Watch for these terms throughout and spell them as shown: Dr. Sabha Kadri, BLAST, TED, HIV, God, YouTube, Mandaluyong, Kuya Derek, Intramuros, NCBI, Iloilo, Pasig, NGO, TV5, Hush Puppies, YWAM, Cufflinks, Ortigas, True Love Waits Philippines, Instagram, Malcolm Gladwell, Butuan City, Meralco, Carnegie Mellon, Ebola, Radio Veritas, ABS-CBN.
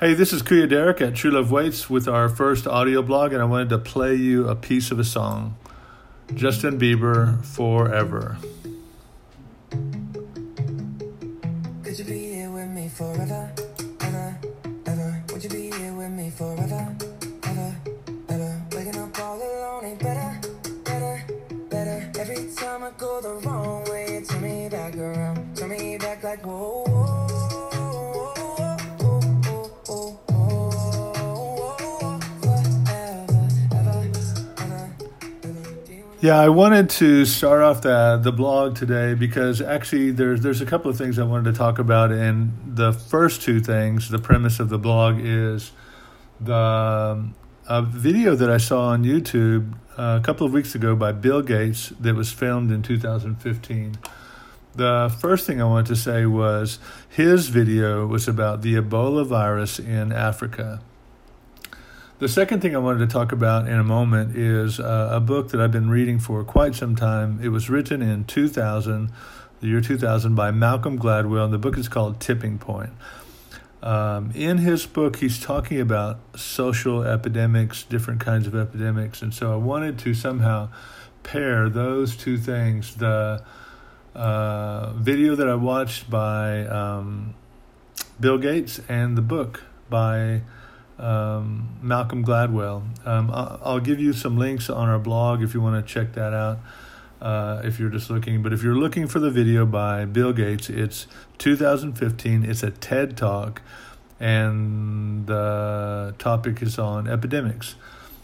Hey, this is Kuya Derek at True Love Waits with our first audio blog, and I wanted to play you a piece of a song, Justin Bieber, Forever. Could you be here with me forever, ever, ever? Would you be here with me forever, ever, ever? Waking up all alone ain't better, better, better. Every time I go the wrong way, you turn me back around, turn me back like whoa, whoa. Yeah, I wanted to start off the blog today because actually there's a couple of things I wanted to talk about, and the first two things, the premise of the blog is a video that I saw on YouTube a couple of weeks ago by Bill Gates that was filmed in 2015. The first thing I wanted to say was his video was about the Ebola virus in Africa. The second thing I wanted to talk about in a moment is a book that I've been reading for quite some time. It was written in 2000, the year 2000, by Malcolm Gladwell, and the book is called Tipping Point. In his book, he's talking about social epidemics, different kinds of epidemics, and so I wanted to somehow pair those two things. The video that I watched by Bill Gates and the book by Malcolm Gladwell. I'll give you some links on our blog if you want to check that out, if you're just looking. But if you're looking for the video by Bill Gates, it's 2015. It's a TED Talk, and the topic is on epidemics.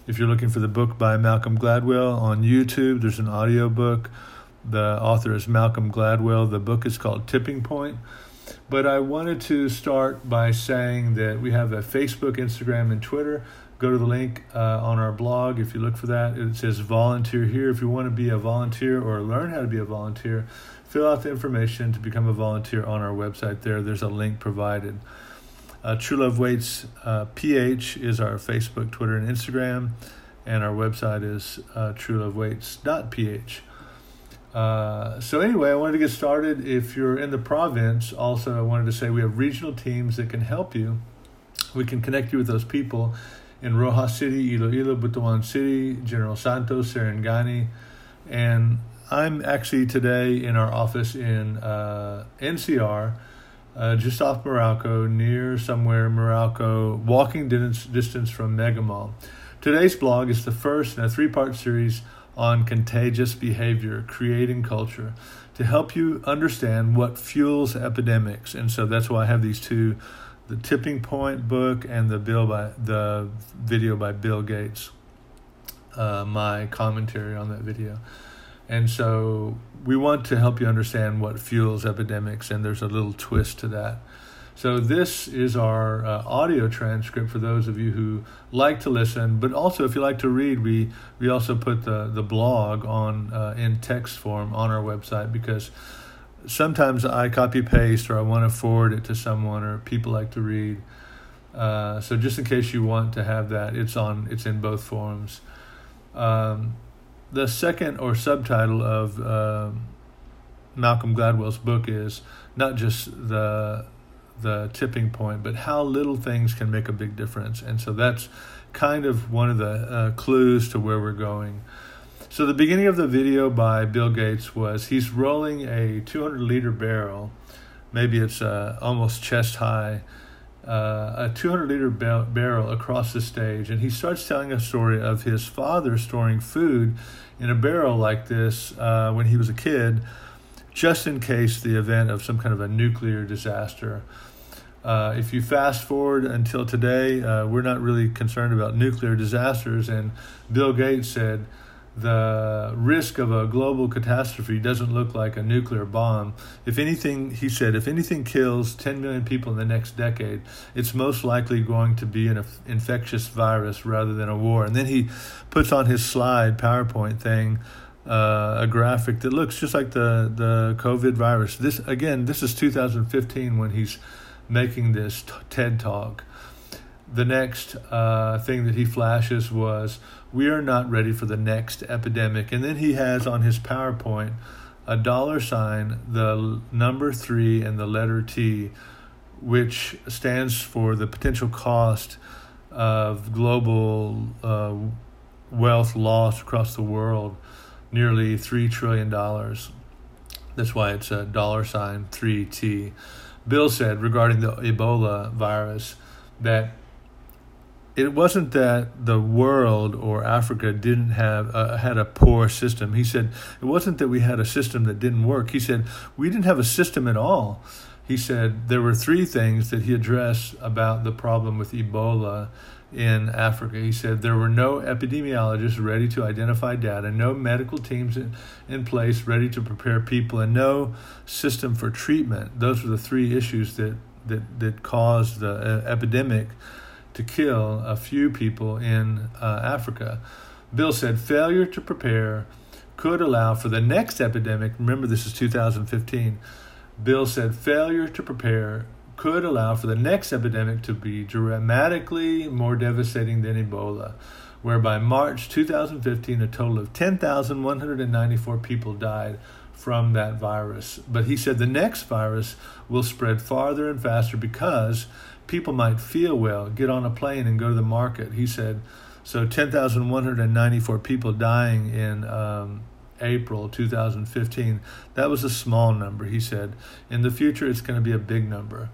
If you're looking for the book by Malcolm Gladwell on YouTube, there's an audio book. The author is Malcolm Gladwell. The book is called Tipping Point. But I wanted to start by saying that we have a Facebook, Instagram, and Twitter. Go to the link on our blog if you look for that. It says volunteer here. If you want to be a volunteer or learn how to be a volunteer, fill out the information to become a volunteer on our website there. There's a link provided. True Love Waits PH is our Facebook, Twitter, and Instagram. And our website is truelovewaits.ph. So anyway, I wanted to get started. If you're in the province, also I wanted to say we have regional teams that can help you. We can connect you with those people in Rojas City, Iloilo, Butuan City, General Santos, Sarangani. And I'm actually today in our office in NCR, just off Meralco, near somewhere Meralco, walking distance from Mega Mall. Today's blog is the first in a three-part series on contagious behavior, creating culture, to help you understand what fuels epidemics. And so that's why I have these two, the Tipping Point book and the video by Bill Gates, my commentary on that video. And so we want to help you understand what fuels epidemics, and there's a little twist to that. So this is our audio transcript for those of you who like to listen, but also if you like to read, we also put the blog on in text form on our website, because sometimes I copy paste or I want to forward it to someone or people like to read. So just in case you want to have that, it's in both forms. The second or subtitle of Malcolm Gladwell's book is not just the tipping point, but how little things can make a big difference. And so that's kind of one of the clues to where we're going. So the beginning of the video by Bill Gates was he's rolling a 200-liter barrel. Maybe it's almost chest high, a 200-liter barrel across the stage. And he starts telling a story of his father storing food in a barrel like this when he was a kid, just in case the event of some kind of a nuclear disaster. If you fast forward until today, we're not really concerned about nuclear disasters, and Bill Gates said the risk of a global catastrophe doesn't look like a nuclear bomb. If anything, he said, if anything kills 10 million people in the next decade, it's most likely going to be an infectious virus rather than a war. And then he puts on his slide PowerPoint thing a graphic that looks just like the COVID virus. This is 2015 when he's making this TED Talk. The next thing that he flashes was, we are not ready for the next epidemic. And then he has on his PowerPoint a $, the number 3 and the letter T which stands for the potential cost of global wealth loss across the world, nearly $3 trillion. That's why it's a $3T. Bill said regarding the Ebola virus that it wasn't that the world or Africa didn't have had a poor system. He said it wasn't that we had a system that didn't work. He said we didn't have a system at all. He said there were three things that he addressed about the problem with Ebola in Africa. He said there were no epidemiologists ready to identify data, no medical teams in place ready to prepare people, and no system for treatment. Those were the three issues that caused the epidemic to kill a few people in Africa. Bill said failure to prepare could allow for the next epidemic. Remember, this is 2015. Bill said failure to prepare could allow for the next epidemic to be dramatically more devastating than Ebola, where by March 2015, a total of 10,194 people died from that virus. But he said the next virus will spread farther and faster because people might feel well, get on a plane, and go to the market. He said, so 10,194 people dying in April 2015. That was a small number, he said. In the future, it's going to be a big number.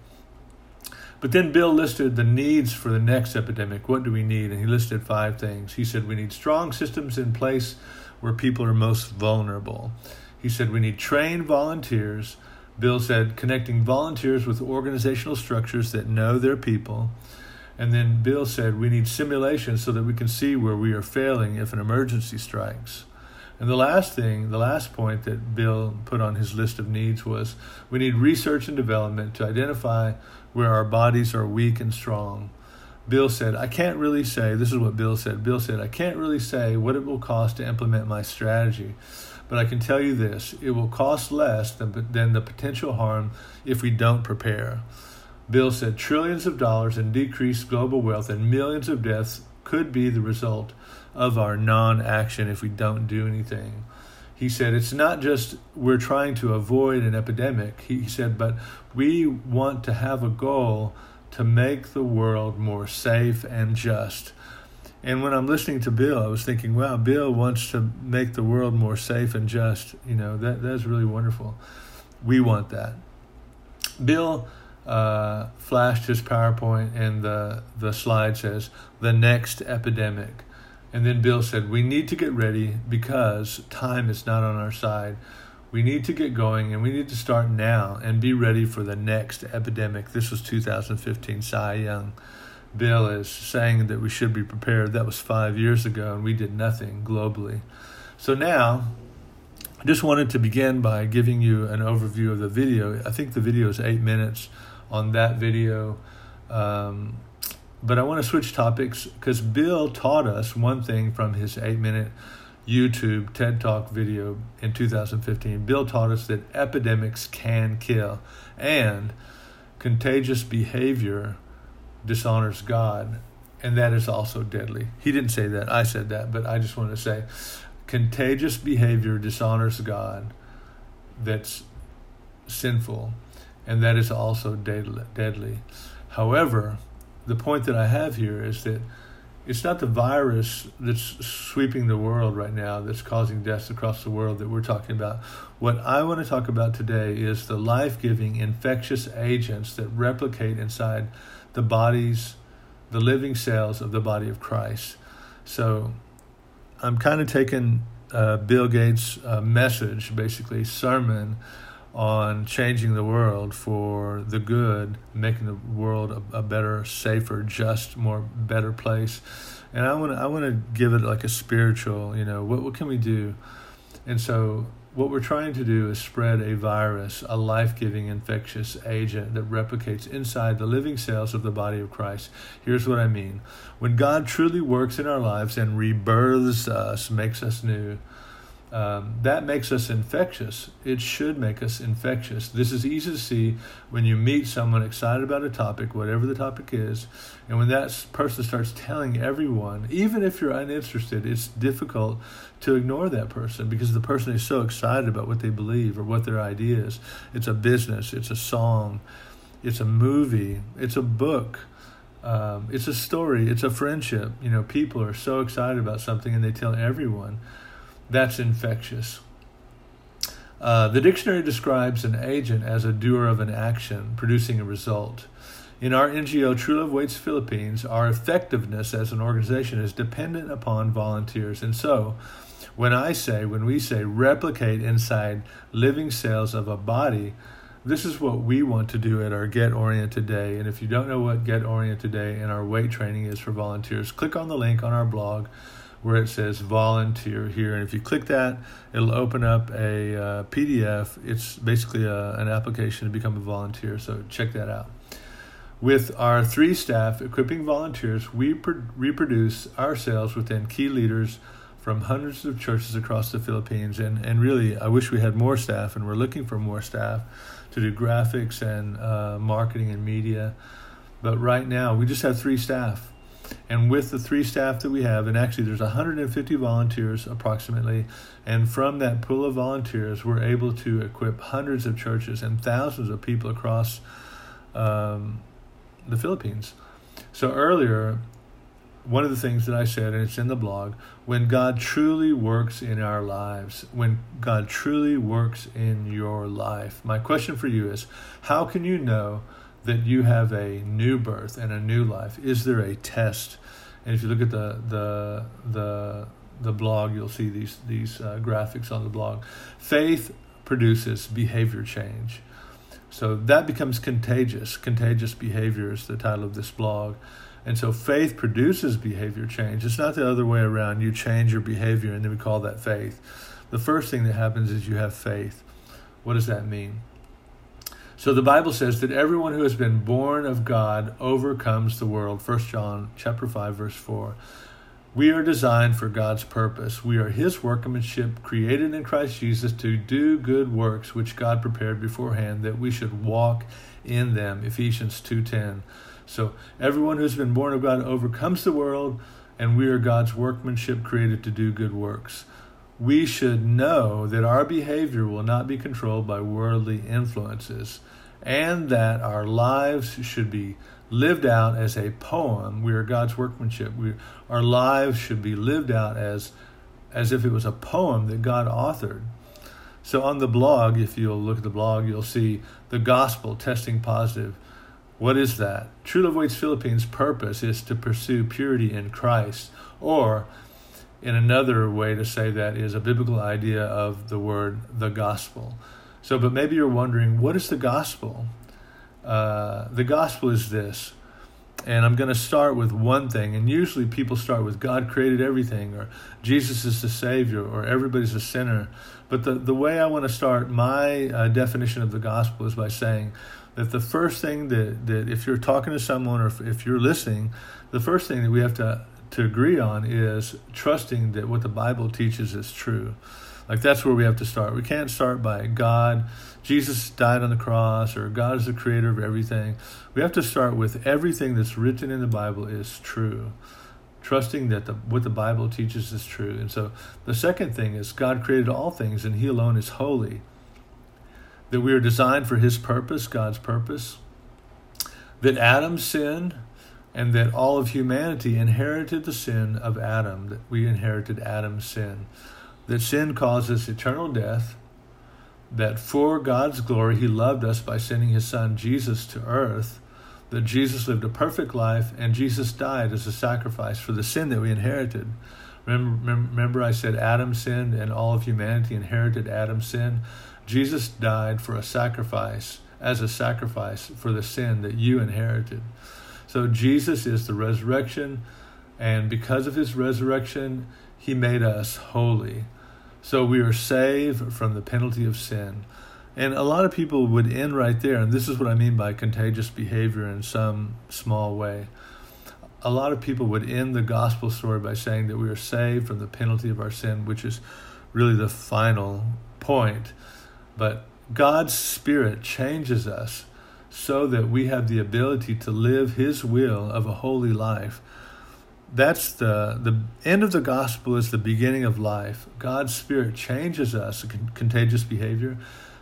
But then Bill listed the needs for the next epidemic. What do we need? And he listed five things. He said we need strong systems in place where people are most vulnerable. He said we need trained volunteers. Bill said connecting volunteers with organizational structures that know their people. And then Bill said we need simulation so that we can see where we are failing if an emergency strikes. And the last point that Bill put on his list of needs was we need research and development to identify where our bodies are weak and strong. Bill said, I can't really say, this is what Bill said. Bill said, I can't really say what it will cost to implement my strategy, but I can tell you this, it will cost less than the potential harm if we don't prepare. Bill said trillions of dollars in decreased global wealth and millions of deaths could be the result of our non-action if we don't do anything. He said it's not just we're trying to avoid an epidemic, he said, but we want to have a goal to make the world more safe and just. And when I'm listening to Bill, I was thinking, wow, Bill wants to make the world more safe and just. You know, that's really wonderful. We want that. Bill flashed his PowerPoint, and the slide says, the next epidemic. And then Bill said, we need to get ready because time is not on our side. We need to get going, and we need to start now and be ready for the next epidemic. This was 2015, Cy Young. Bill is saying that we should be prepared. That was 5 years ago, and we did nothing globally. So now, I just wanted to begin by giving you an overview of the video. I think the video is 8 minutes on that video. But I want to switch topics because Bill taught us one thing from his 8-minute YouTube TED Talk video in 2015. Bill taught us that epidemics can kill and contagious behavior dishonors God, and that is also deadly. He didn't say that. I said that, but I just want to say contagious behavior dishonors God. That's sinful, and that is also deadly. However, the point that I have here is that it's not the virus that's sweeping the world right now that's causing deaths across the world that we're talking about. What I want to talk about today is the life-giving infectious agents that replicate inside the bodies, the living cells of the body of Christ. So I'm kind of taking Bill Gates' message, basically sermon, on changing the world for the good, making the world a better, safer, just, better place. And I want to give it like a spiritual, you know, what can we do? And so what we're trying to do is spread a virus, a life-giving infectious agent that replicates inside the living cells of the body of Christ. Here's what I mean. When God truly works in our lives and rebirths us, makes us new, that makes us infectious. It should make us infectious. This is easy to see when you meet someone excited about a topic, whatever the topic is, and when that person starts telling everyone, even if you're uninterested, it's difficult to ignore that person because the person is so excited about what they believe or what their idea is. It's a business. It's a song. it's a movie, it's a book, it's a story, it's a friendship. You know, people are so excited about something and they tell everyone. That's infectious. The dictionary describes an agent as a doer of an action, producing a result. In our NGO, True Love Waits Philippines, our effectiveness as an organization is dependent upon volunteers. And so, when we say replicate inside living cells of a body, this is what we want to do at our Get Oriented Day. And if you don't know what Get Oriented Day and our weight training is for volunteers, click on the link on our blog where it says volunteer here. And if you click that, it'll open up a PDF. It's basically an application to become a volunteer. So check that out. With our three staff equipping volunteers, we reproduce ourselves within key leaders from hundreds of churches across the Philippines. And really, I wish we had more staff, and we're looking for more staff to do graphics and marketing and media. But right now, we just have three staff. And with the three staff that we have, and actually there's 150 volunteers approximately, and from that pool of volunteers, we're able to equip hundreds of churches and thousands of people across the Philippines. So earlier, one of the things that I said, and it's in the blog, when God truly works in our lives, when God truly works in your life, my question for you is, how can you know that you have a new birth and a new life? Is there a test? And if you look at the blog, you'll see these graphics on the blog. Faith produces behavior change. So that becomes contagious. Contagious behavior is the title of this blog. And so faith produces behavior change. It's not the other way around. You change your behavior and then we call that faith. The first thing that happens is you have faith. What does that mean? So the Bible says that everyone who has been born of God overcomes the world. 1 John chapter 5, verse 4. We are designed for God's purpose. We are his workmanship created in Christ Jesus to do good works which God prepared beforehand that we should walk in them. Ephesians 2:10. So everyone who's been born of God overcomes the world, and we are God's workmanship created to do good works. We should know that our behavior will not be controlled by worldly influences, and that our lives should be lived out as a poem. We are God's workmanship. Our lives should be lived out as if it was a poem that God authored. So on the blog, if you'll look at the blog, you'll see the gospel testing positive. What is that? True Love Waits Philippines' purpose is to pursue purity in Christ, or in another way to say that is a biblical idea of the word, the gospel. So, but maybe you're wondering, what is the gospel? The gospel is this. And I'm going to start with one thing. And usually people start with God created everything, or Jesus is the Savior, or everybody's a sinner. But the way I want to start my definition of the gospel is by saying that the first thing that if you're talking to someone or if you're listening, the first thing that we have to agree on is trusting that what the Bible teaches is true. Like, that's where we have to start. We can't start by God, Jesus died on the cross, or God is the creator of everything. We have to start with everything that's written in the Bible is true. Trusting that what the Bible teaches is true. And so the second thing is God created all things and he alone is holy. That we are designed for his purpose, God's purpose. That Adam sinned, and that all of humanity inherited the sin of Adam, that we inherited Adam's sin, that sin causes eternal death, that for God's glory he loved us by sending his son Jesus to earth, that Jesus lived a perfect life, and Jesus died as a sacrifice for the sin that we inherited. Remember I said Adam sinned and all of humanity inherited Adam's sin? Jesus died for a sacrifice, as a sacrifice for the sin that you inherited. So Jesus is the resurrection, and because of his resurrection, he made us holy. So we are saved from the penalty of sin. And a lot of people would end right there, and this is what I mean by contagious behavior in some small way. A lot of people would end the gospel story by saying that we are saved from the penalty of our sin, which is really the final point. But God's Spirit changes us, so that we have the ability to live his will of a holy life. That's the end of the gospel is the beginning of life. God's Spirit changes us, contagious behavior,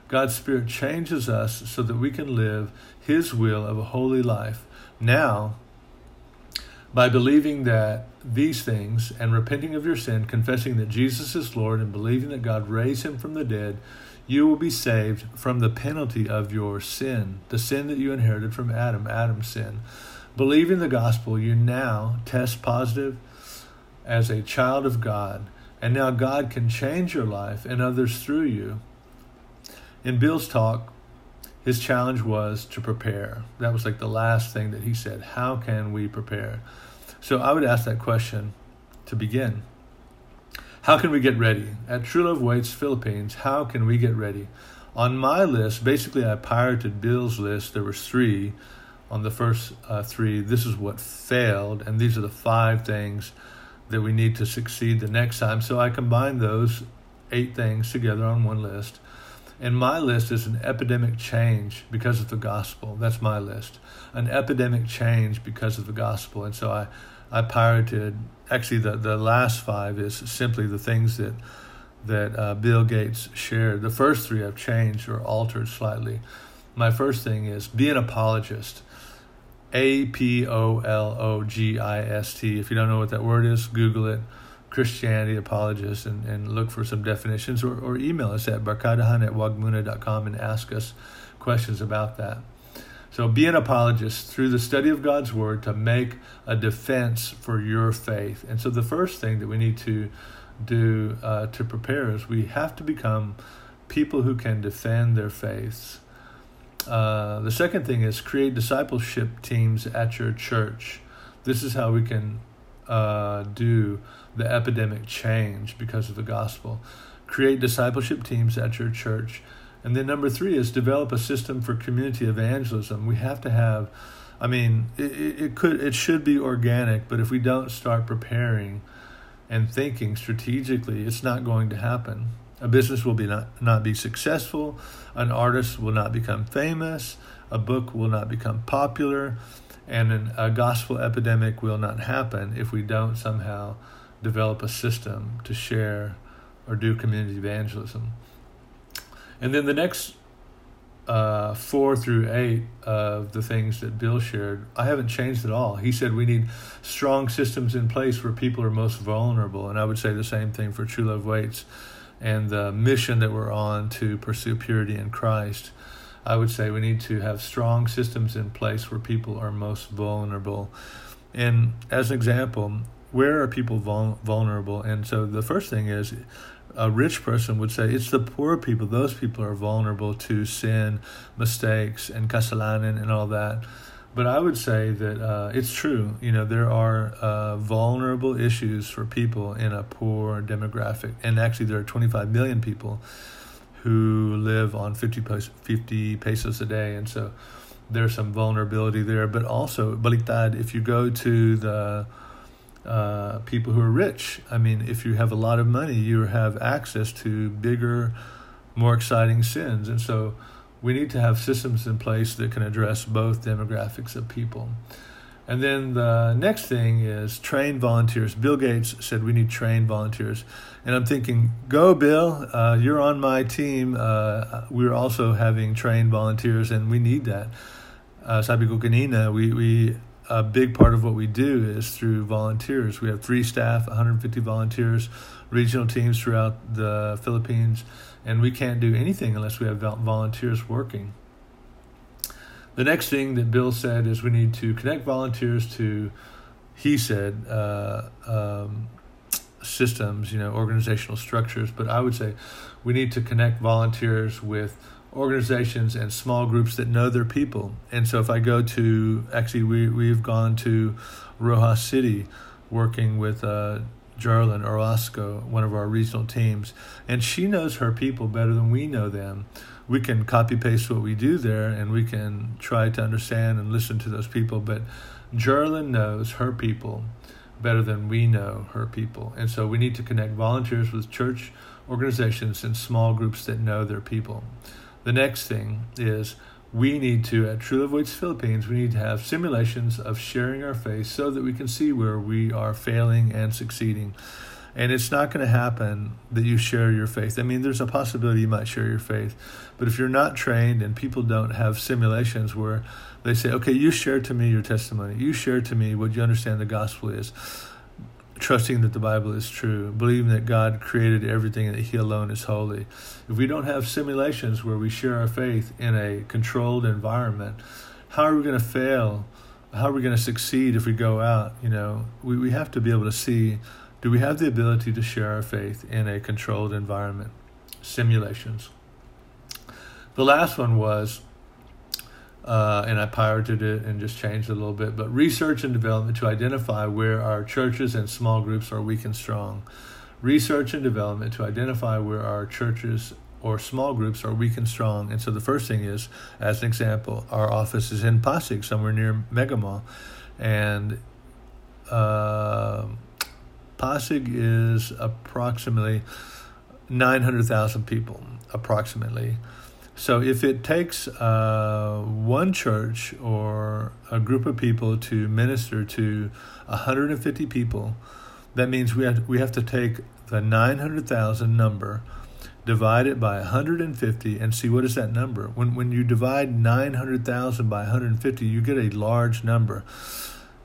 God's Spirit changes us so that we can live His will of a holy life now. By believing that these things and repenting of your sin, confessing that Jesus is Lord and believing that God raised him from the dead, you will be saved from the penalty of your sin, the sin that you inherited from Adam, Adam's sin. Believing the gospel, you now test positive as a child of God, and now God can change your life and others through you. In Bill's talk, his challenge was to prepare. That was like the last thing that he said. How can we prepare? So I would ask that question to begin. How can we get ready? At True Love Waits Philippines, how can we get ready? On my list, basically I pirated Bill's list. There was 3. On the first 3, this is what failed, and these are the 5 things that we need to succeed the next time. So I combined those 8 things together on one list. And my list is an epidemic change because of the gospel. That's my list. An epidemic change because of the gospel. And so I pirated, actually the last 5 is simply the things that Bill Gates shared. The first 3 I've changed or altered slightly. My first thing is be an apologist. APOLOGIST. If you don't know what that word is, Google it. Christianity apologists, and look for some definitions, or email us at barkadahan@wagmuna.com and ask us questions about that. So be an apologist through the study of God's word to make a defense for your faith. And so the first thing that we need to do to prepare is we have to become people who can defend their faiths. The second thing is create discipleship teams at your church. This is how we can do the epidemic change because of the gospel. Create discipleship teams at your church. And then number 3 is develop a system for community evangelism. We have to have, I mean, it should be organic, but if we don't start preparing and thinking strategically, it's not going to happen. A business will not be successful. An artist will not become famous. A book will not become popular. And a gospel epidemic will not happen if we don't somehow develop a system to share or do community evangelism. And then the next 4 through 8 of the things that Bill shared, I haven't changed at all. He said we need strong systems in place where people are most vulnerable. And I would say the same thing for True Love Waits and the mission that we're on to pursue purity in Christ. I would say we need to have strong systems in place where people are most vulnerable. And as an example, where are people vulnerable? And so the first thing is a rich person would say it's the poor people. Those people are vulnerable to sin, mistakes, and kasalanan and all that. But I would say that it's true. You know, there are vulnerable issues for people in a poor demographic. And actually there are 25 million people who live on 50 pesos a day. And so there's some vulnerability there. But also, baliktad, if you go to the people who are rich, I mean, if you have a lot of money, you have access to bigger, more exciting sins. And so we need to have systems in place that can address both demographics of people. And then the next thing is train volunteers. Bill Gates said we need trained volunteers. And I'm thinking, go Bill, you're on my team. We're also having trained volunteers and we need that. Sabi ko kanina, we a big part of what we do is through volunteers. We have 3 staff, 150 volunteers, regional teams throughout the Philippines. And we can't do anything unless we have volunteers working. The next thing that Bill said is we need to connect volunteers to, he said, systems, you know, organizational structures. But I would say we need to connect volunteers with organizations and small groups that know their people. And so if I go to, actually we've gone to Rojas City working with Jerlin Orozco, one of our regional teams, and she knows her people better than we know them. We can copy-paste what we do there, and we can try to understand and listen to those people. But Jerlin knows her people better than we know her people. And so we need to connect volunteers with church organizations and small groups that know their people. The next thing is we need to, at True Love Waits Philippines, we need to have simulations of sharing our faith so that we can see where we are failing and succeeding. And it's not going to happen that you share your faith. I mean, there's a possibility you might share your faith. But if you're not trained and people don't have simulations where they say, okay, you share to me your testimony. You share to me what you understand the gospel is. Trusting that the Bible is true. Believing that God created everything and that he alone is holy. If we don't have simulations where we share our faith in a controlled environment, how are we going to fail? How are we going to succeed if we go out? You know, we have to be able to see, do we have the ability to share our faith in a controlled environment? Simulations. The last one was, and I pirated it and just changed it a little bit, but research and development to identify where our churches and small groups are weak and strong. Research and development to identify where our churches or small groups are weak and strong. And so the first thing is, as an example, our office is in Pasig, somewhere near Megamall. And Pasig is approximately 900,000 people, approximately. So if it takes one church or a group of people to minister to 150 people, that means we have to take the 900,000 number, divide it by 150, and see what is that number. When you divide 900,000 by 150, you get a large number.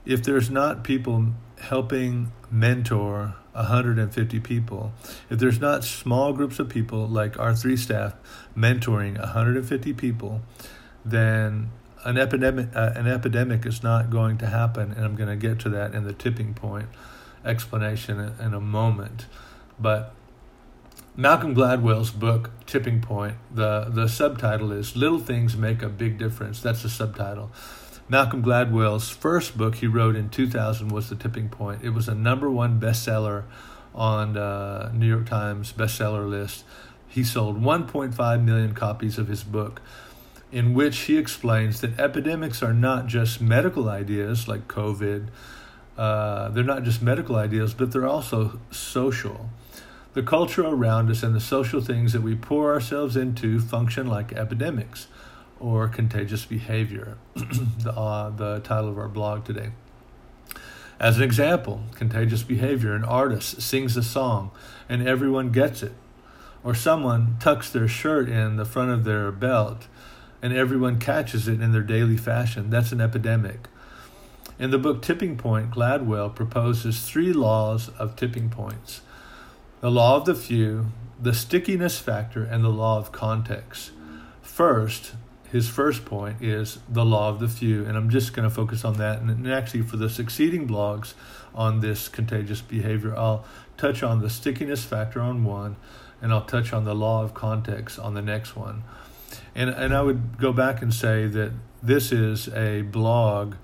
If there's not people helping mentor 150 people, if there's not small groups of people like our three staff mentoring 150 people, then an epidemic is not going to happen. And I'm going to get to that in the tipping point explanation in a moment. But Malcolm Gladwell's book, Tipping Point, the subtitle is Little Things Make a Big Difference. That's the subtitle. Malcolm Gladwell's first book he wrote in 2000 was The Tipping Point. It was a number one bestseller on the New York Times bestseller list. He sold 1.5 million copies of his book, in which he explains that epidemics are not just medical ideas like COVID. They're not just medical ideas, but they're also social. The culture around us and the social things that we pour ourselves into function like epidemics or contagious behavior, the title of our blog today. As an example, contagious behavior, an artist sings a song and everyone gets it. Or someone tucks their shirt in the front of their belt and everyone catches it in their daily fashion. That's an epidemic. In the book Tipping Point, Gladwell proposes three laws of tipping points: the law of the few, the stickiness factor, and the law of context. First, his first point is the law of the few, and I'm just going to focus on that. And actually, for the succeeding blogs on this contagious behavior, I'll touch on the stickiness factor on one, and I'll touch on the law of context on the next one. And I would go back and say that this is a blog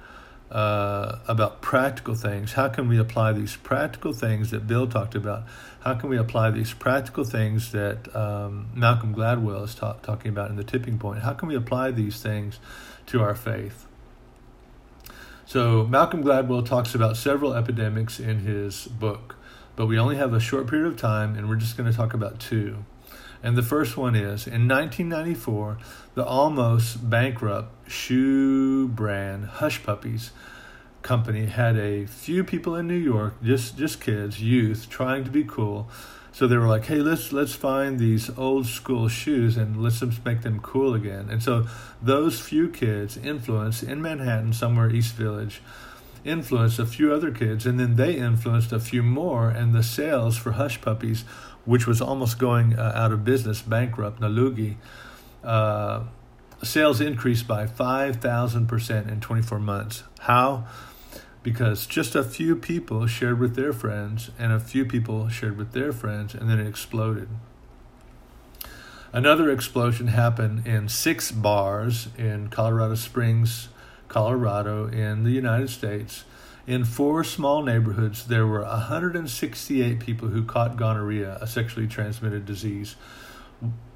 about practical things. How can we apply these practical things that Bill talked about? How can we apply these practical things that Malcolm Gladwell is talking about in The Tipping Point? How can we apply these things to our faith? So Malcolm Gladwell talks about several epidemics in his book, but we only have a short period of time, and we're just going to talk about two. And the first one is, in 1994, the almost bankrupt shoe brand Hush Puppies company had a few people in New York, just kids, youth, trying to be cool. So they were like, hey, let's find these old school shoes and let's make them cool again. And so those few kids influenced in Manhattan, somewhere East Village, influenced a few other kids, and then they influenced a few more, and the sales for Hush Puppies, which was almost going out of business, bankrupt, nalugi, sales increased by 5,000% in 24 months. How? Because just a few people shared with their friends, and a few people shared with their friends, and then it exploded. Another explosion happened in 6 bars in Colorado Springs, Colorado, in the United States. In 4 small neighborhoods, there were 168 people who caught gonorrhea, a sexually transmitted disease,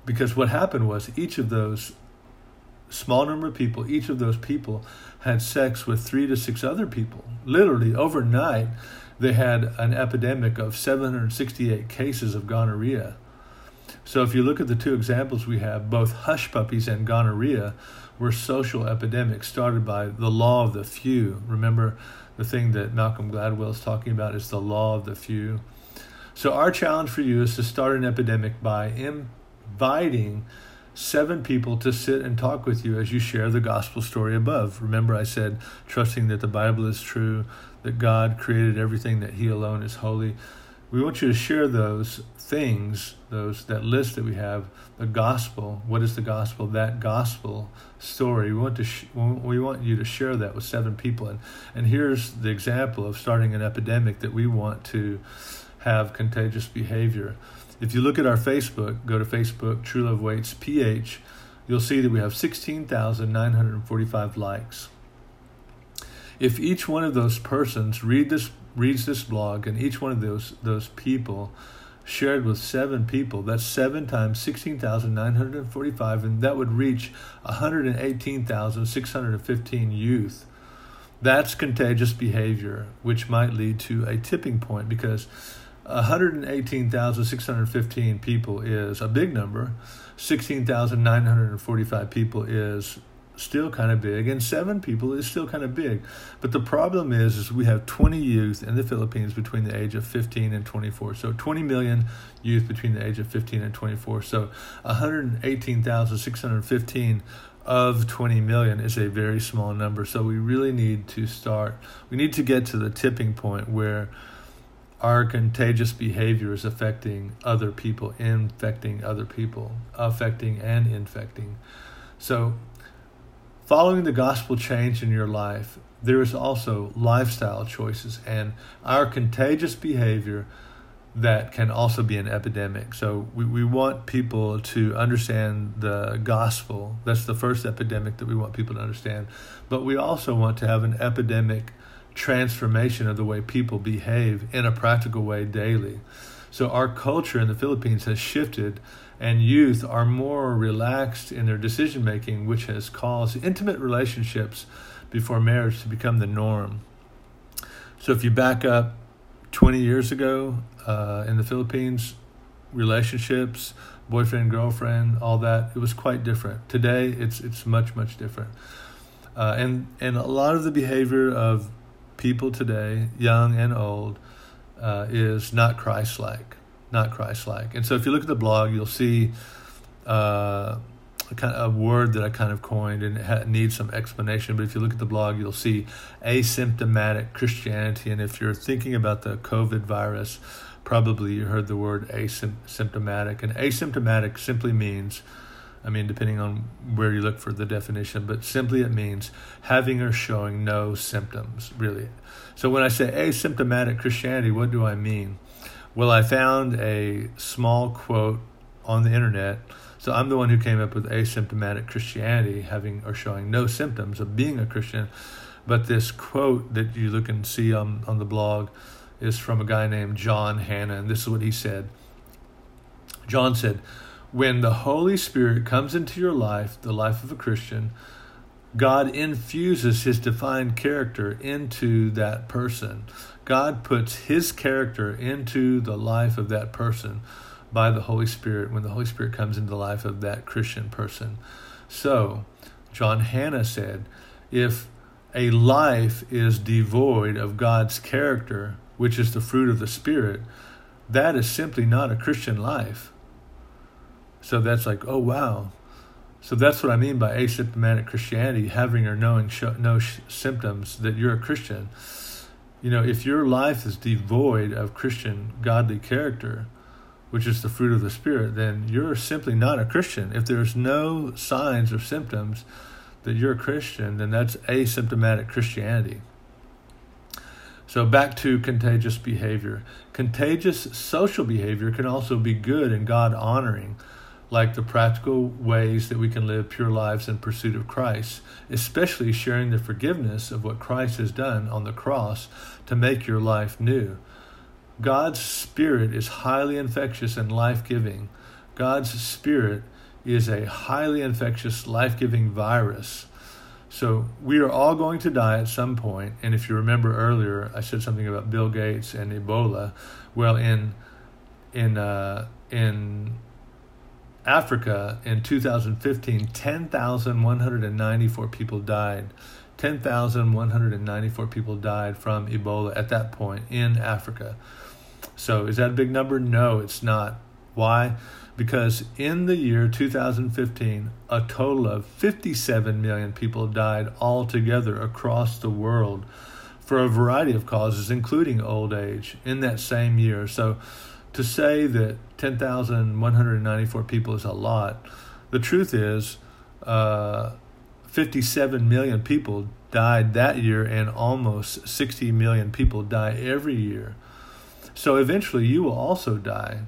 because what happened was each of those small number of people, each of those people had sex with 3 to 6 other people. Literally, overnight, they had an epidemic of 768 cases of gonorrhea. So if you look at the two examples we have, both Hush Puppies and gonorrhea were social epidemics started by the law of the few. Remember, the thing that Malcolm Gladwell is talking about is the law of the few. So our challenge for you is to start an epidemic by inviting 7 people to sit and talk with you as you share the gospel story above. Remember, I said, trusting that the Bible is true, that God created everything, that He alone is holy. We want you to share those things, that list that we have, the gospel. What is the gospel? That gospel story. We want you to share that with 7 people. And here's the example of starting an epidemic that we want to have contagious behavior. If you look at our Facebook, go to Facebook, True Love Waits PH, you'll see that we have 16,945 likes. If each one of those persons reads this blog, and each one of those people shared with 7 people, that's 7 times 16,945, and that would reach 118,615 youth. That's contagious behavior, which might lead to a tipping point, because 118,615 people is a big number, 16,945 people is still kind of big, and 7 people is still kind of big. But the problem is we have 20 youth in the Philippines between the age of 15 and 24. So 20 million youth between the age of 15 and 24. So 118,615 of 20 million is a very small number. So we really need to start. We need to get to the tipping point where our contagious behavior is affecting other people, affecting and infecting. So following the gospel change in your life, there is also lifestyle choices and our contagious behavior that can also be an epidemic. So we want people to understand the gospel. That's the first epidemic that we want people to understand. But we also want to have an epidemic transformation of the way people behave in a practical way daily. So our culture in the Philippines has shifted, and youth are more relaxed in their decision-making, which has caused intimate relationships before marriage to become the norm. So if you back up 20 years ago in the Philippines, relationships, boyfriend, girlfriend, all that, it was quite different. Today, it's much, much different. And a lot of the behavior of people today, young and old, is not Christ-like. And so if you look at the blog, you'll see a word that I kind of coined, and it needs some explanation. But if you look at the blog, you'll see asymptomatic Christianity. And if you're thinking about the COVID virus, probably you heard the word asymptomatic. And asymptomatic simply means, depending on where you look for the definition, but simply it means having or showing no symptoms, really. So when I say asymptomatic Christianity, what do I mean? Well, I found a small quote on the internet. So I'm the one who came up with asymptomatic Christianity, having or showing no symptoms of being a Christian. But this quote that you look and see on the blog is from a guy named John Hannah, and this is what he said. John said, "When the Holy Spirit comes into your life, the life of a Christian, God infuses His divine character into that person. God puts His character into the life of that person by the Holy Spirit when the Holy Spirit comes into the life of that Christian person." So, John Hannah said, if a life is devoid of God's character, which is the fruit of the Spirit, that is simply not a Christian life. So that's like, oh, wow. So that's what I mean by asymptomatic Christianity, having or knowing symptoms that you're a Christian. You know, if your life is devoid of Christian godly character, which is the fruit of the Spirit, then you're simply not a Christian. If there's no signs or symptoms that you're a Christian, then that's asymptomatic Christianity. So back to contagious behavior. Contagious social behavior can also be good and God-honoring, like the practical ways that we can live pure lives in pursuit of Christ, especially sharing the forgiveness of what Christ has done on the cross to make your life new. God's Spirit is highly infectious and life-giving. God's Spirit is a highly infectious, life-giving virus. So we are all going to die at some point. And if you remember earlier, I said something about Bill Gates and Ebola. Well, in Africa in 2015, 10,194 people died. 10,194 people died from Ebola at that point in Africa. So is that a big number? No, it's not. Why? Because in the year 2015, a total of 57 million people died altogether across the world for a variety of causes, including old age, in that same year. So to say that 10,194 people is a lot, the truth is 57 million people died that year, and almost 60 million people die every year. So eventually you will also die.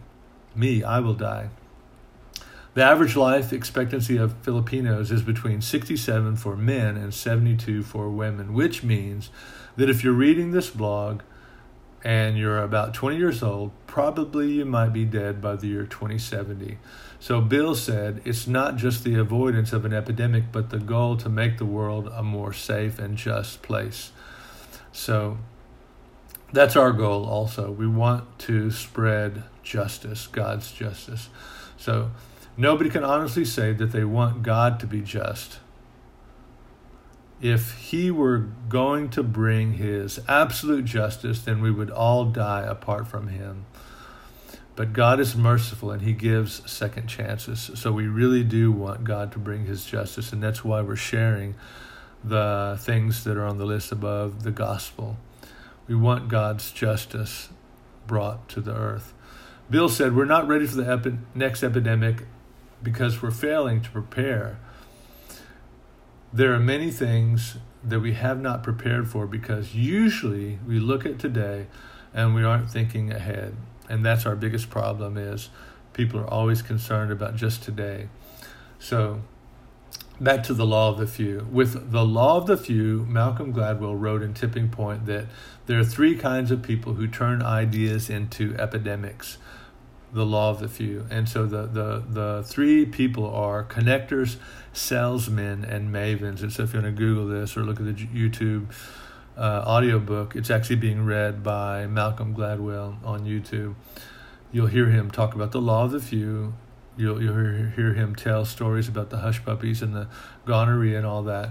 Me, I will die. The average life expectancy of Filipinos is between 67 for men and 72 for women, which means that if you're reading this blog and you're about 20 years old, probably you might be dead by the year 2070. So Bill said, it's not just the avoidance of an epidemic, but the goal to make the world a more safe and just place. So that's our goal also. We want to spread justice, God's justice. So nobody can honestly say that they want God to be just. If he were going to bring his absolute justice, then we would all die apart from him. But God is merciful and he gives second chances. So we really do want God to bring his justice. And that's why we're sharing the things that are on the list above, the gospel. We want God's justice brought to the earth. Bill said, we're not ready for the next epidemic because we're failing to prepare. There are many things that we have not prepared for because usually we look at today and we aren't thinking ahead. And that's our biggest problem, is people are always concerned about just today. So back to the law of the few. With the law of the few, Malcolm Gladwell wrote in Tipping Point that there are three kinds of people who turn ideas into epidemics. The law of the few. And so the three people are connectors, salesmen, and mavens. And so if you're going to Google this or look at the YouTube audiobook, it's actually being read by Malcolm Gladwell on YouTube. You'll hear him talk about the law of the few. You'll hear him tell stories about the Hush Puppies and the gonorrhea and all that.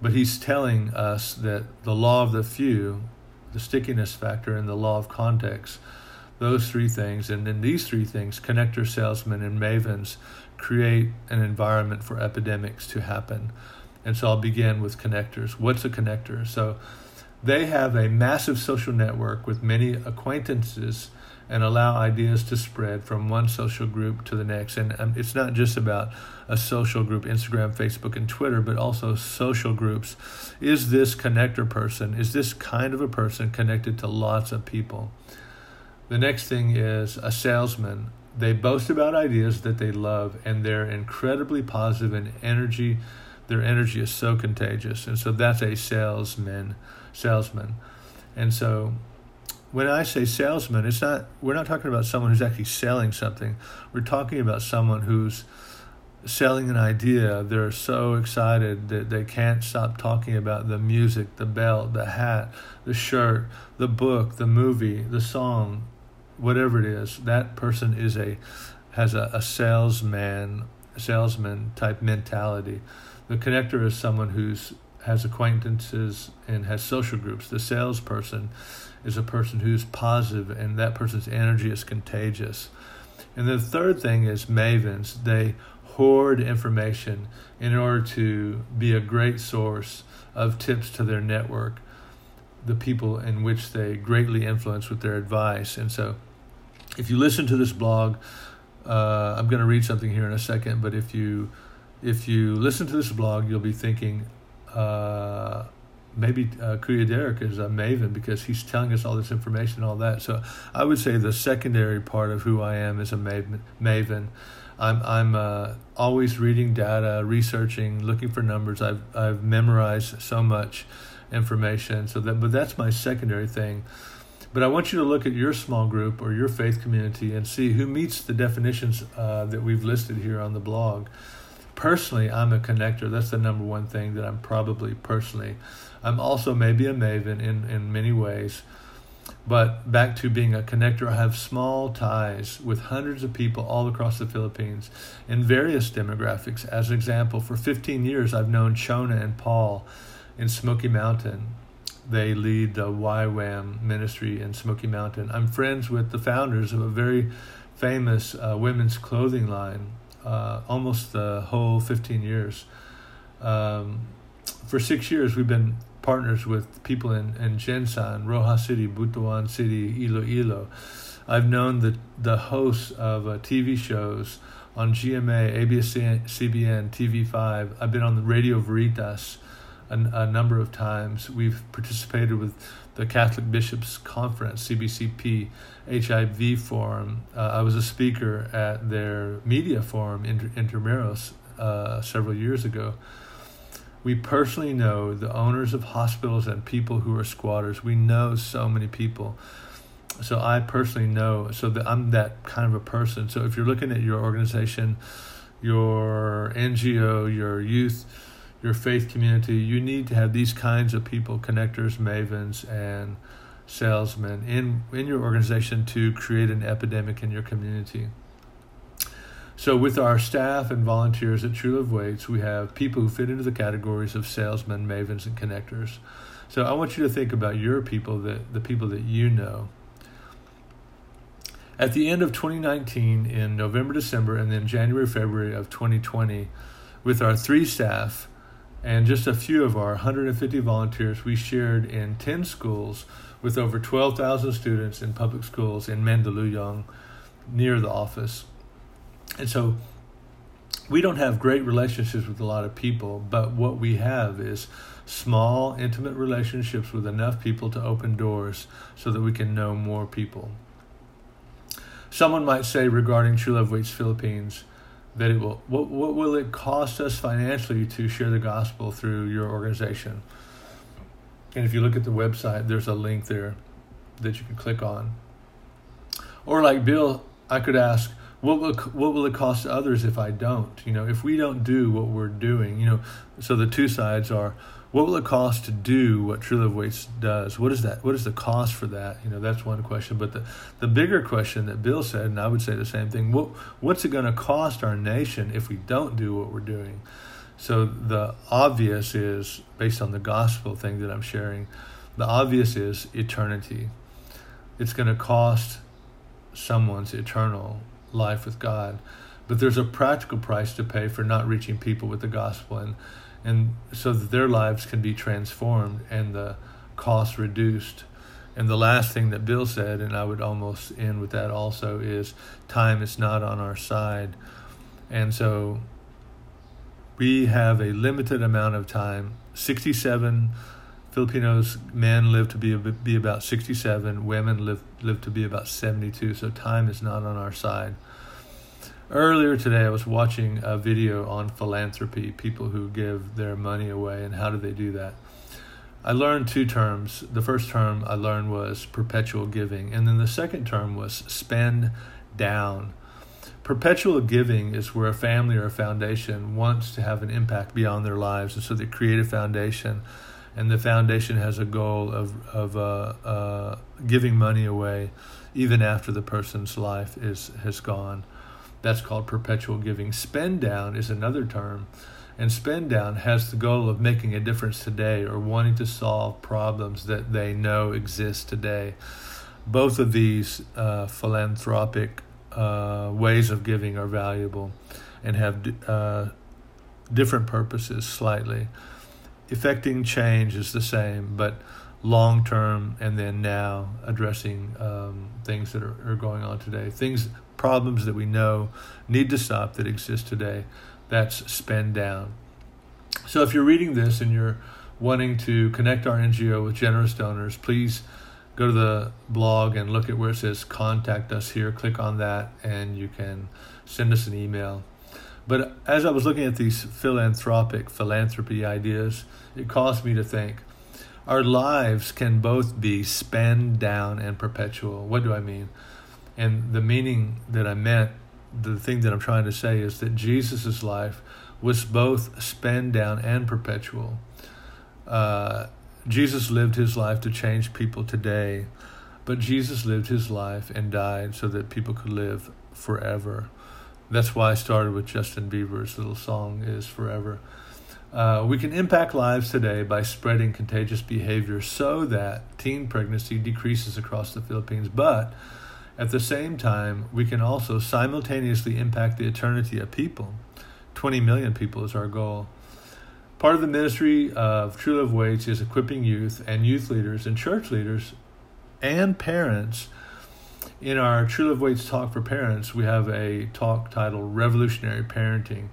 But he's telling us that the law of the few, the stickiness factor, and the law of context, those three things, and then these three things, connector, salesmen, and mavens, create an environment for epidemics to happen. And so I'll begin with connectors. What's a connector? So they have a massive social network with many acquaintances and allow ideas to spread from one social group to the next. And it's not just about a social group, Instagram, Facebook, and Twitter, but also social groups. Is this connector person, is this kind of a person connected to lots of people? The next thing is a salesman. They boast about ideas that they love, and they're incredibly positive in energy. Their energy is so contagious. And so that's a salesman. And so when I say salesman, we're not talking about someone who's actually selling something. We're talking about someone who's selling an idea. They're so excited that they can't stop talking about the music, the belt, the hat, the shirt, the book, the movie, the song, whatever it is. That person is has a salesman type mentality. The connector is someone who's has acquaintances and has social groups. The salesperson is a person who's positive, and that person's energy is contagious. And the third thing is mavens. They hoard information in order to be a great source of tips to their network, the people in which they greatly influence with their advice. And so if you listen to this blog, I'm going to read something here in a second, but if you listen to this blog, you'll be thinking, maybe Kuya Derek is a maven because he's telling us all this information and all that. So I would say the secondary part of who I am is a maven. I'm always reading data, researching, looking for numbers. I've memorized so much information. But that's my secondary thing. But I want you to look at your small group or your faith community and see who meets the definitions that we've listed here on the blog. Personally, I'm a connector. That's the number one thing that I'm probably personally. I'm also maybe a maven in many ways. But back to being a connector, I have small ties with hundreds of people all across the Philippines in various demographics. As an example, for 15 years, I've known Chona and Paul in Smoky Mountain. They lead the YWAM ministry in Smoky Mountain. I'm friends with the founders of a very famous women's clothing line, almost the whole 15 years. For 6 years, we've been partners with people in Jensan, Roja City, Butuan City, Iloilo. I've known the hosts of TV shows on GMA, ABS-CBN, TV5. I've been on the Radio Veritas a number of times. We've participated with the Catholic Bishops Conference, CBCP, HIV Forum. I was a speaker at their media forum in Intramuros several years ago. We personally know the owners of hospitals and people who are squatters. We know so many people. So I personally know, so that I'm that kind of a person. So if you're looking at your organization, your NGO, your youth, your faith community, you need to have these kinds of people, connectors, mavens, and salesmen in your organization to create an epidemic in your community. So with our staff and volunteers at True Love Waits, we have people who fit into the categories of salesmen, mavens, and connectors. So I want you to think about your people, the people that you know. At the end of 2019, in November, December, and then January, February of 2020, with our 3 staff and just a few of our 150 volunteers, we shared in 10 schools with over 12,000 students in public schools in Mandaluyong near the office. And so we don't have great relationships with a lot of people, but what we have is small, intimate relationships with enough people to open doors so that we can know more people. Someone might say regarding True Love Waits Philippines that it will, what will it cost us financially to share the gospel through your organization? And if you look at the website, there's a link there that you can click on. Or like Bill, I could ask, what will it cost others if I don't? You know, if we don't do what we're doing, you know, so the two sides are, what will it cost to do what True Love Waits does? What is that? What is the cost for that? You know, that's one question. But the bigger question that Bill said, and I would say the same thing, what's it going to cost our nation if we don't do what we're doing? So the obvious is, based on the gospel thing that I'm sharing, the obvious is eternity. It's going to cost someone's eternal life with God. But there's a practical price to pay for not reaching people with the gospel, and so that their lives can be transformed and the cost reduced. And the last thing that Bill said, and I would almost end with that also, is time is not on our side. And so we have a limited amount of time. 67 Filipinos, men live to be about 67, women live to be about 72, so time is not on our side. Earlier today, I was watching a video on philanthropy, people who give their money away, and how do they do that? I learned 2 terms. The first term I learned was perpetual giving, and then the second term was spend down. Perpetual giving is where a family or a foundation wants to have an impact beyond their lives, and so they create a foundation, and the foundation has a goal of giving money away even after the person's life has gone. That's called perpetual giving. Spend down is another term. And spend down has the goal of making a difference today or wanting to solve problems that they know exist today. Both of these philanthropic ways of giving are valuable and have different purposes slightly. Effecting change is the same, but long-term and then now addressing things that are going on today. Problems that we know need to stop that exist today. That's spend down. So if you're reading this and you're wanting to connect our NGO with generous donors, please go to the blog and look at where it says contact us here. Click on that and you can send us an email. But as I was looking at these philanthropy ideas, it caused me to think, our lives can both be spend down and perpetual. What do I mean? And the meaning that I meant, the thing that I'm trying to say, is that Jesus' life was both spend down and perpetual. Jesus lived his life to change people today, but Jesus lived his life and died so that people could live forever. That's why I started with Justin Bieber's little song, Is Forever. We can impact lives today by spreading contagious behavior so that teen pregnancy decreases across the Philippines. But at the same time, we can also simultaneously impact the eternity of people. 20 million people is our goal. Part of the ministry of True Love Waits is equipping youth and youth leaders and church leaders and parents. In our True Love Waits Talk for Parents, we have a talk titled Revolutionary Parenting.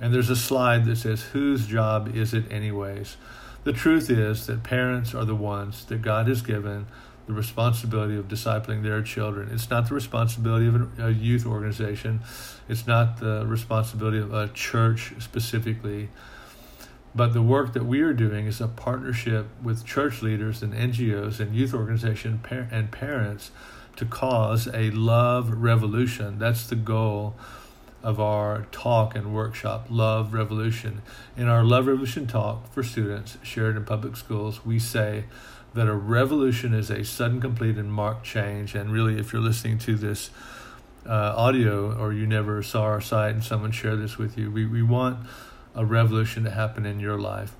And there's a slide that says, whose job is it anyways? The truth is that parents are the ones that God has given the responsibility of discipling their children. It's not the responsibility of a youth organization. It's not the responsibility of a church specifically. But the work that we are doing is a partnership with church leaders and NGOs and youth organizations and parents to cause a love revolution. That's the goal of our talk and workshop, Love Revolution. In our Love Revolution talk for students shared in public schools, we say that a revolution is a sudden, complete, and marked change. And really, if you're listening to this audio or you never saw our site and someone shared this with you, we want a revolution to happen in your life.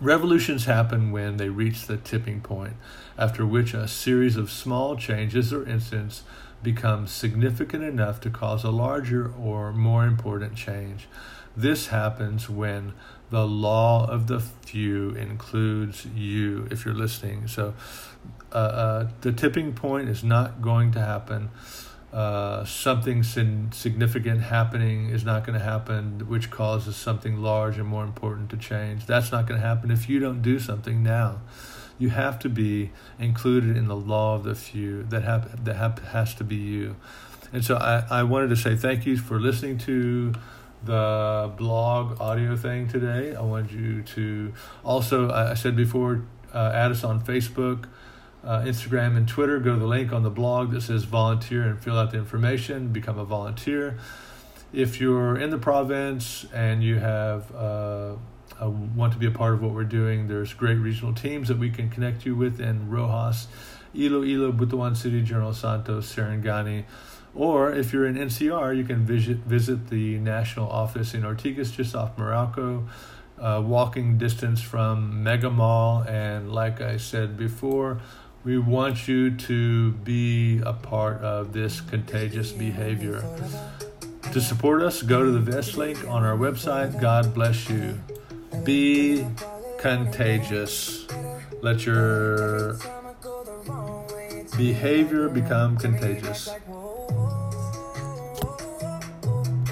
Revolutions happen when they reach the tipping point, after which a series of small changes or incidents become significant enough to cause a larger or more important change. This happens when the law of the few includes you, if you're listening. So the tipping point is not going to happen. Something significant happening is not going to happen, which causes something large and more important to change. That's not going to happen if you don't do something now. You have to be included in the law of the few. That has to be you. And so I wanted to say thank you for listening to the blog audio thing today. I wanted you to also, I said before, add us on Facebook, Instagram, and Twitter. Go to the link on the blog that says volunteer and fill out the information. Become a volunteer. If you're in the province and you have want to be a part of what we're doing, there's great regional teams that we can connect you with in Rojas, Iloilo, Butuan City, General Santos, Sarangani. Or if you're in NCR, you can visit the national office in Ortigas, just off Morocco, walking distance from Mega Mall. And like I said before, we want you to be a part of this contagious behavior. To support us, go to the Vest link on our website. God bless you. Be contagious. Let your behavior become contagious.